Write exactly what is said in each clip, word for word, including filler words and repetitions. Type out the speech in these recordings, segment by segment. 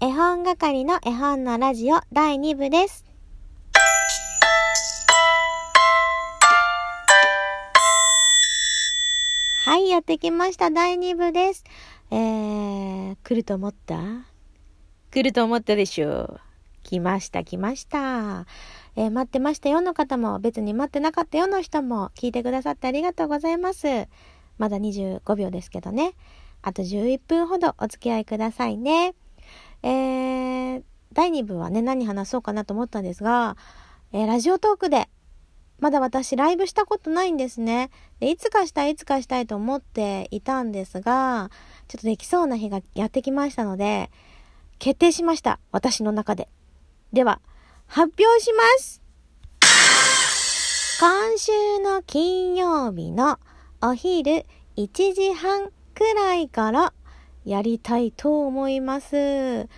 絵本係の絵本のラジオだいに部です。はい、やってきました。だいに部です。えー、来ると思った来ると思ったでしょう。来ました来ました、えー、待ってましたよの方も、別に待ってなかったよの人も、聞いてくださってありがとうございます。まだにじゅうごびょうですけどね、あとじゅういっぷんほどお付き合いくださいね。えー、だいに部はね、何話そうかなと思ったんですが、えー、ラジオトークでまだ私ライブしたことないんですね。で、いつかしたいいつかしたいと思っていたんですが、ちょっとできそうな日がやってきましたので、決定しました、私の中で。では発表します。今週の金曜日のお昼いちじはんくらいからやりたいと思います。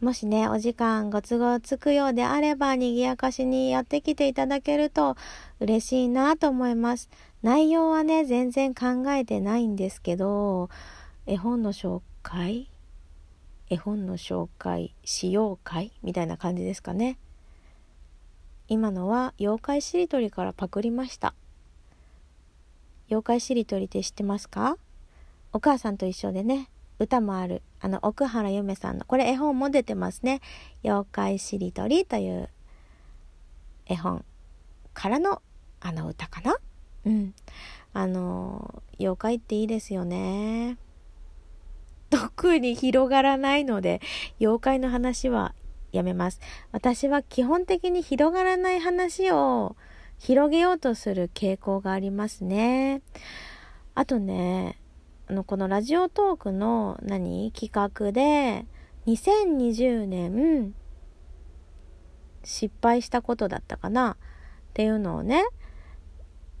もしね、お時間ご都合つくようであれば、賑やかしにやってきていただけると嬉しいなと思います。内容はね、全然考えてないんですけど、絵本の紹介、絵本の紹介、使用会みたいな感じですかね。今のは妖怪しりとりからパクりました。妖怪しりとりって知ってますか？お母さんと一緒でね、歌もある、あの奥原夢さんの、これ絵本も出てますね。妖怪しりとりという絵本からのあの歌かな。うん、あの妖怪っていいですよね。特に広がらないので、妖怪の話はやめます。私は基本的に広がらない話を広げようとする傾向がありますね。あとね、あのこのラジオトークの何企画で、にせんにじゅうねん失敗したことだったかなっていうのをね、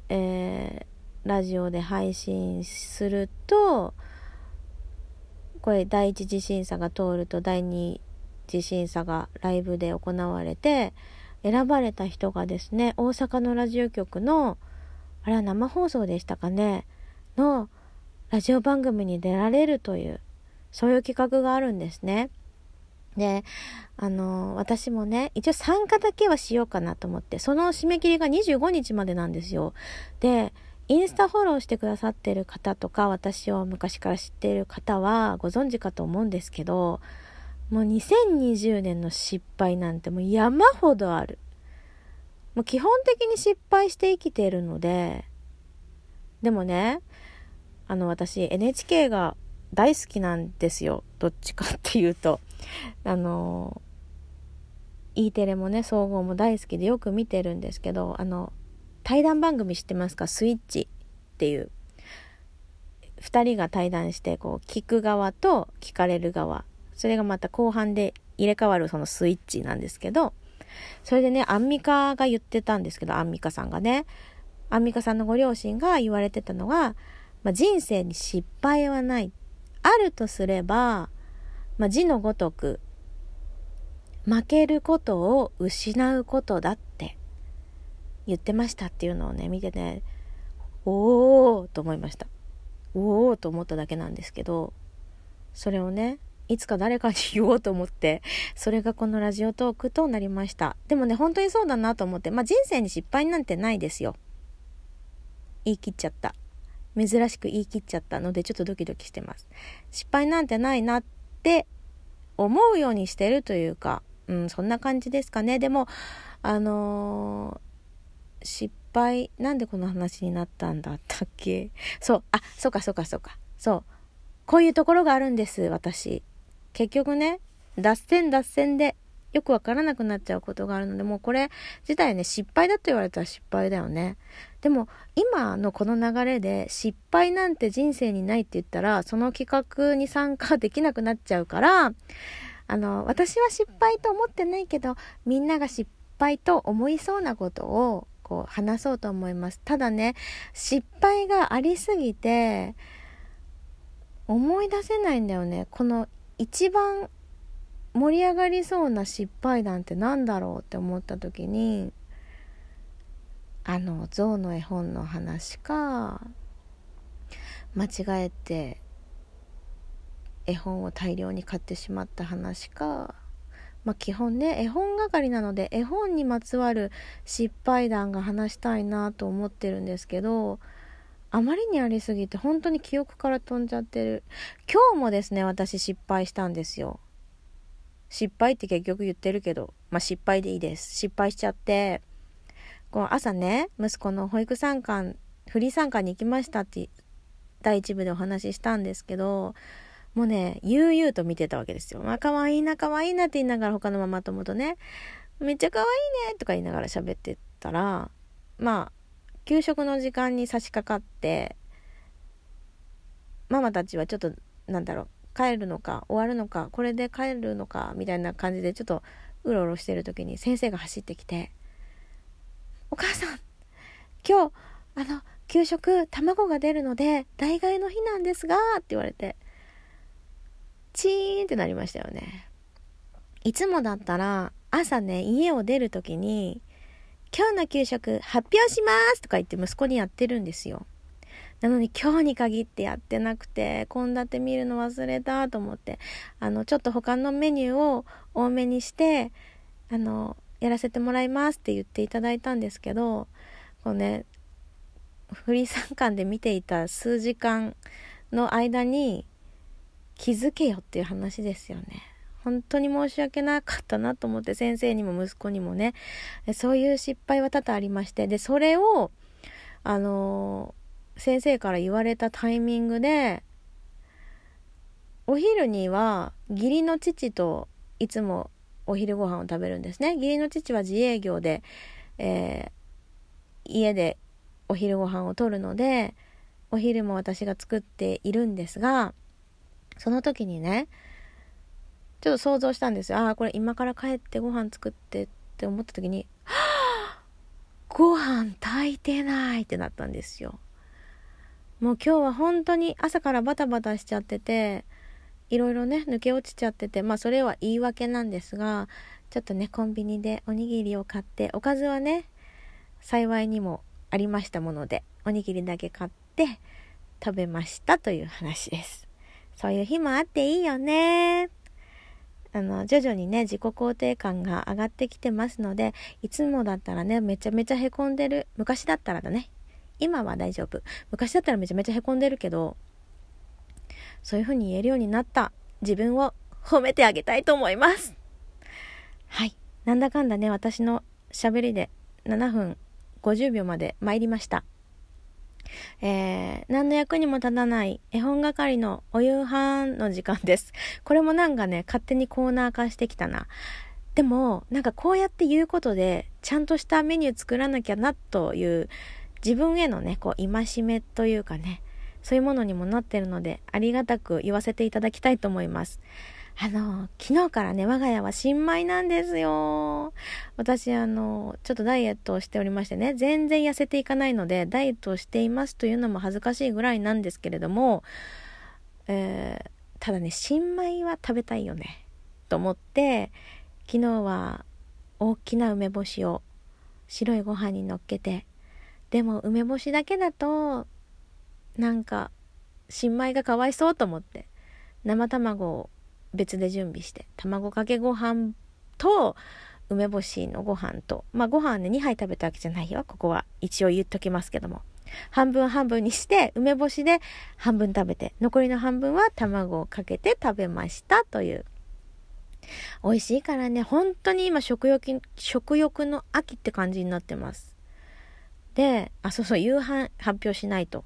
えー、ラジオで配信すると、これ第一次審査が通ると第二次審査がライブで行われて、選ばれた人がですね、大阪のラジオ局の、あれは生放送でしたかねのラジオ番組に出られるという、そういう企画があるんですね。で、あの私もね、一応参加だけはしようかなと思って、その締め切りがにじゅうごにちまでなんですよ。で、インスタフォローしてくださってる方とか、私を昔から知っている方はご存知かと思うんですけど、もうにせんにじゅうねんの失敗なんてもう山ほどある。もう基本的に失敗して生きているので。でもね、あの私 エヌエイチケー が大好きなんですよ。どっちかっていうと、あの E テレもね、総合も大好きでよく見てるんですけど、あの対談番組知ってますか？スイッチっていう、ふたりが対談して、こう聞く側と聞かれる側、それがまた後半で入れ替わる、そのスイッチなんですけど、それでね、アンミカが言ってたんですけど、アンミカさんがね、アンミカさんのご両親が言われてたのが、まあ、人生に失敗はない。あるとすれば、まあ、字のごとく、負けることを失うことだって言ってましたっていうのをね、見てね、おーと思いました。おーと思っただけなんですけど、それをね、いつか誰かに言おうと思って、それがこのラジオトークとなりました。でもね、本当にそうだなと思って、まあ、人生に失敗なんてないですよ。言い切っちゃった。珍しく言い切っちゃったので、ちょっとドキドキしてます。失敗なんてないなって思うようにしてるというか、うん、そんな感じですかね。でも、あのー、失敗、なんでこの話になったんだったっけ？そう、あ、そうかそうかそうか。そう。こういうところがあるんです、私。結局ね、脱線脱線でよくわからなくなっちゃうことがあるので、もうこれ自体ね、失敗だと言われたら失敗だよね。でも今のこの流れで、失敗なんて人生にないって言ったら、その企画に参加できなくなっちゃうから、あの私は失敗と思ってないけど、みんなが失敗と思いそうなことをこう話そうと思います。ただね、失敗がありすぎて思い出せないんだよね。この一番盛り上がりそうな失敗談ってなんだろうって思った時に、あの象の絵本の話か、間違えて絵本を大量に買ってしまった話か、まあ、基本ね絵本係なので絵本にまつわる失敗談が話したいなと思ってるんですけど、あまりにありすぎて本当に記憶から飛んじゃってる。今日もですね、私失敗したんですよ。失敗って結局言ってるけど、まあ失敗でいいです。失敗しちゃって、こう朝ね、息子の保育参観、フリー参観に行きましたって第一部でお話ししたんですけど、もうね、悠々と見てたわけですよ。まあ可愛いな可愛いなって言いながら、他のママ友とね、めっちゃ可愛いねとか言いながら喋ってたら、まあ給食の時間に差し掛かって、ママたちはちょっとなんだろう、帰るのか終わるのかこれで帰るのかみたいな感じでちょっとうろうろしてる時に先生が走ってきて、お母さん今日あの給食卵が出るので代替の日なんですがって言われて、チーンってなりましたよね。いつもだったら朝ね、家を出る時に今日の給食発表しますとか言って息子にやってるんですよ。なのに今日に限ってやってなくて、献立見るの忘れたと思って、あのちょっと他のメニューを多めにして、あのやらせてもらいますって言っていただいたんですけど、こうね、フリー参観で見ていた数時間の間に気づけよっていう話ですよね。本当に申し訳なかったなと思って、先生にも息子にもね、そういう失敗は多々ありまして、でそれをあの先生から言われたタイミングで、お昼には義理の父といつもお昼ご飯を食べるんですね。義理の父は自営業で、えー、家でお昼ご飯を取るので、お昼も私が作っているんですが、その時にね、ちょっと想像したんですよ。ああ、これ今から帰ってご飯作ってって思った時に、はぁ、ご飯炊いてないってなったんですよ。もう今日は本当に朝からバタバタしちゃってて、いろいろね抜け落ちちゃってて、まあそれは言い訳なんですが、ちょっとねコンビニでおにぎりを買って、おかずはね幸いにもありましたものでおにぎりだけ買って食べましたという話です。そういう日もあっていいよね。あの徐々にね自己肯定感が上がってきてますので、いつもだったらねめちゃめちゃへこんでる、昔だったらだね、今は大丈夫。昔だったらめちゃめちゃへこんでるけど、そういう風に言えるようになった自分を褒めてあげたいと思います。はい。なんだかんだね、私の喋りでななふんごじゅうびょうまで参りました。えー、何の役にも立たない絵本係のお夕飯の時間です。これもなんかね、勝手にコーナー化してきたな。でも、なんかこうやって言うことで、ちゃんとしたメニュー作らなきゃなという、自分へのね、こう戒めというかね、そういうものにもなってるので、ありがたく言わせていただきたいと思います。あの昨日からね、我が家は新米なんですよ。私あのちょっとダイエットをしておりましてね、全然痩せていかないので、ダイエットをしていますというのも恥ずかしいぐらいなんですけれども、えー、ただね新米は食べたいよねと思って、昨日は大きな梅干しを白いご飯に乗っけて、でも梅干しだけだとなんか新米がかわいそうと思って、生卵を別で準備して、卵かけご飯と梅干しのご飯と、まあご飯ねにはい食べたわけじゃないよ、ここは一応言っときますけども、半分半分にして梅干しで半分食べて、残りの半分は卵をかけて食べましたという。美味しいからね、本当に今食欲、食欲の秋って感じになってます。で、あ、そうそう、夕飯発表しないと。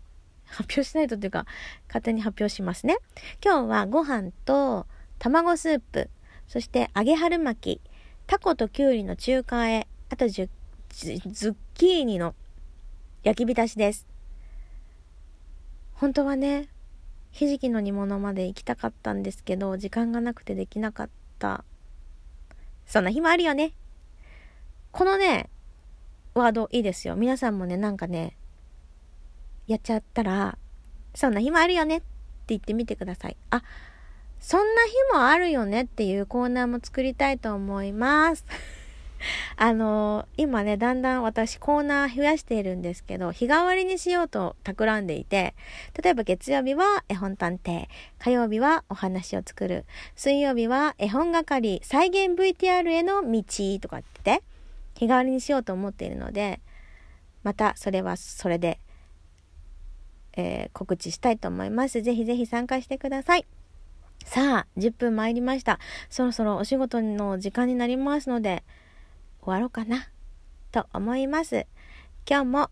発表しないとっていうか、勝手に発表しますね。今日はご飯と卵スープ、そして揚げ春巻き、タコときゅうりの中華和え、あとじゅじズッキーニの焼き浸しです。本当はね、ひじきの煮物まで行きたかったんですけど、時間がなくてできなかった。そんな日もあるよね。このね、ワードいいですよ。皆さんもね、なんかね、やっちゃったら、そんな日もあるよねって言ってみてください。あ、そんな日もあるよねっていうコーナーも作りたいと思います。あのー、今ね、だんだん私コーナー増やしているんですけど、日替わりにしようと企んでいて、例えば月曜日は絵本探偵、火曜日はお話を作る、水曜日は絵本係、再現 ブイティーアール への道とかって日替わりにしようと思っているので、またそれはそれで、えー、告知したいと思います。ぜひぜひ参加してください。さあ、じゅっぷん参りました。そろそろお仕事の時間になりますので、終わろうかなと思います。今日も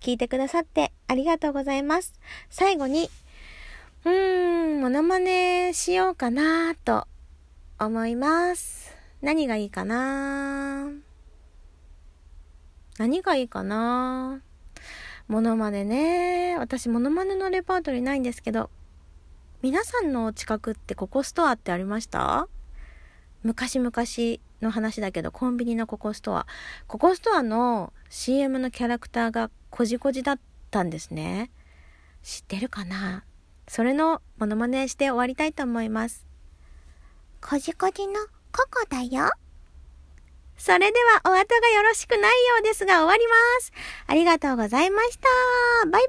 聞いてくださってありがとうございます。最後に、うーん、モノマネしようかなと思います。何がいいかな何がいいかなモノマネね。私モノマネのレパートリーないんですけど、皆さんの近くってココストアってありました？昔々の話だけど、コンビニのココストア、ココストアの シーエム のキャラクターがコジコジだったんですね。知ってるかな？それのモノマネして終わりたいと思います。コジコジのココだよ。それではお後がよろしくないようですが終わります。ありがとうございました。バイバ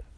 ーイ。